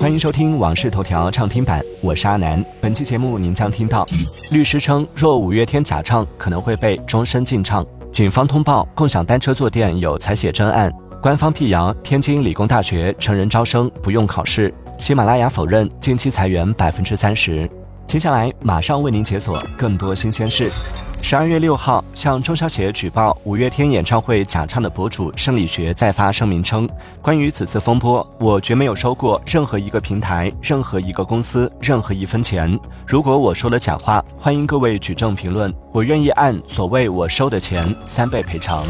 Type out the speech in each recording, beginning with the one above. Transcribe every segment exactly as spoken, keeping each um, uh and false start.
欢迎收听《往事头条》畅听版，我是阿南。本期节目您将听到：律师称若五月天假唱，可能会被终身禁唱；警方通报共享单车坐垫有采血真案；官方辟谣天津理工大学成人招生不用考试；喜马拉雅否认近期裁员百分之三十。接下来马上为您解锁更多新鲜事。十二月六号，向中消协举报五月天演唱会假唱的博主生理学再发声明称，关于此次风波，我绝没有收过任何一个平台、任何一个公司、任何一分钱。如果我说了假话，欢迎各位举证评论，我愿意按所谓我收的钱三倍赔偿。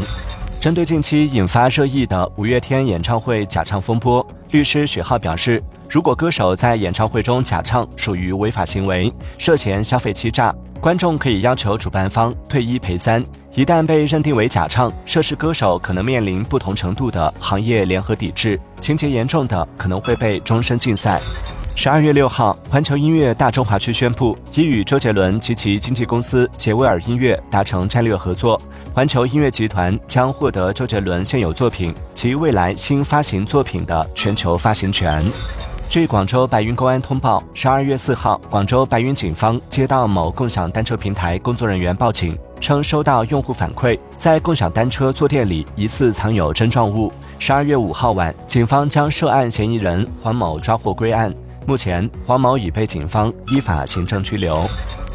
针对近期引发热议的五月天演唱会假唱风波，律师许浩表示，如果歌手在演唱会中假唱属于违法行为，涉嫌消费欺诈，观众可以要求主办方退一赔三。一旦被认定为假唱，涉事歌手可能面临不同程度的行业联合抵制，情节严重的可能会被终身禁赛。十二月六号，环球音乐大中华区宣布，已与周杰伦及其经纪公司杰威尔音乐达成战略合作。环球音乐集团将获得周杰伦现有作品及未来新发行作品的全球发行权。据广州白云公安通报，十二月四号，广州白云警方接到某共享单车平台工作人员报警，称收到用户反馈，在共享单车坐垫里疑似藏有针状物。十二月五号晚，警方将涉案嫌疑人黄某抓获归案。目前，黄某已被警方依法行政拘留。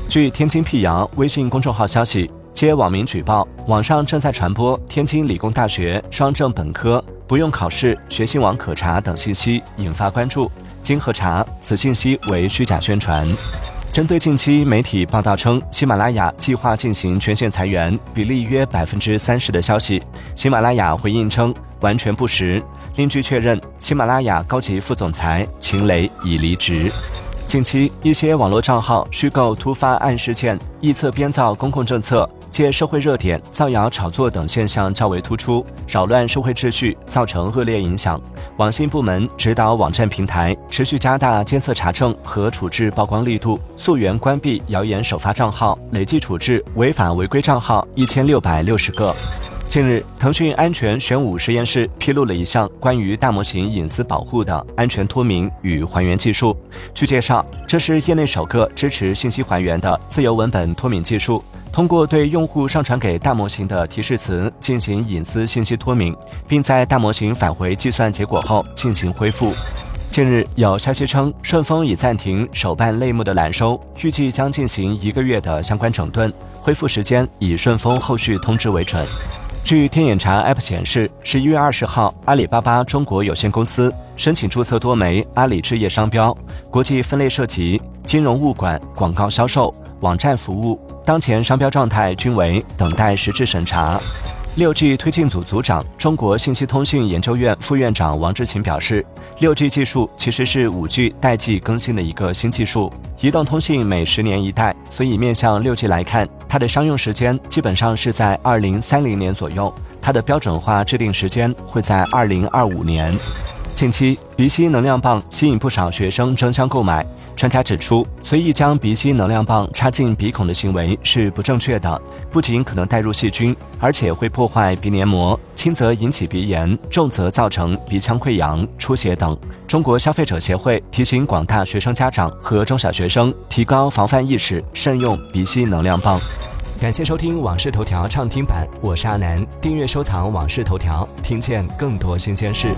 据天津辟谣微信公众号消息，接网民举报，网上正在传播天津理工大学双证本科不用考试、学信网可查等信息，引发关注。经核查，此信息为虚假宣传。针对近期媒体报道称喜马拉雅计划进行全线裁员，比例约百分之三十的消息，喜马拉雅回应称完全不实。另据确认，喜马拉雅高级副总裁秦雷已离职。近期一些网络账号虚构突发案事件，臆测编造公共政策，借社会热点造谣炒作等现象较为突出，扰乱社会秩序，造成恶劣影响。网信部门指导网站平台持续加大监测查证和处置曝光力度，溯源关闭谣言首发账号，累计处置违法违规账号一千六百六十个。近日，腾讯安全玄武实验室披露了一项关于大模型隐私保护的安全脱敏与还原技术。据介绍，这是业内首个支持信息还原的自由文本脱敏技术，通过对用户上传给大模型的提示词进行隐私信息脱敏，并在大模型返回计算结果后进行恢复。近日有消息称，顺丰已暂停手办类目的揽收，预计将进行一个月的相关整顿，恢复时间以顺丰后续通知为准。据天眼查 App 显示，十一月二十号，阿里巴巴中国有限公司申请注册多枚阿里置业商标，国际分类涉及金融物管、广告销售、网站服务，当前商标状态均为等待实质审查。六 G 推进组组长、中国信息通信研究院副院长王志勤表示，六 G 技术其实是 五 G 代际更新的一个新技术，移动通信每十年一代，所以面向 六 G 来看，它的商用时间基本上是在二零三零年左右，它的标准化制定时间会在二零二五年。近期鼻吸能量棒吸引不少学生争相购买，专家指出，随意将鼻吸能量棒插进鼻孔的行为是不正确的，不仅可能带入细菌，而且会破坏鼻黏膜，轻则引起鼻炎，重则造成鼻腔溃疡、出血等。中国消费者协会提醒广大学生家长和中小学生提高防范意识，慎用鼻吸能量棒。感谢收听《往事头条》畅听版，我是阿南。订阅收藏《往事头条》，听见更多新鲜事。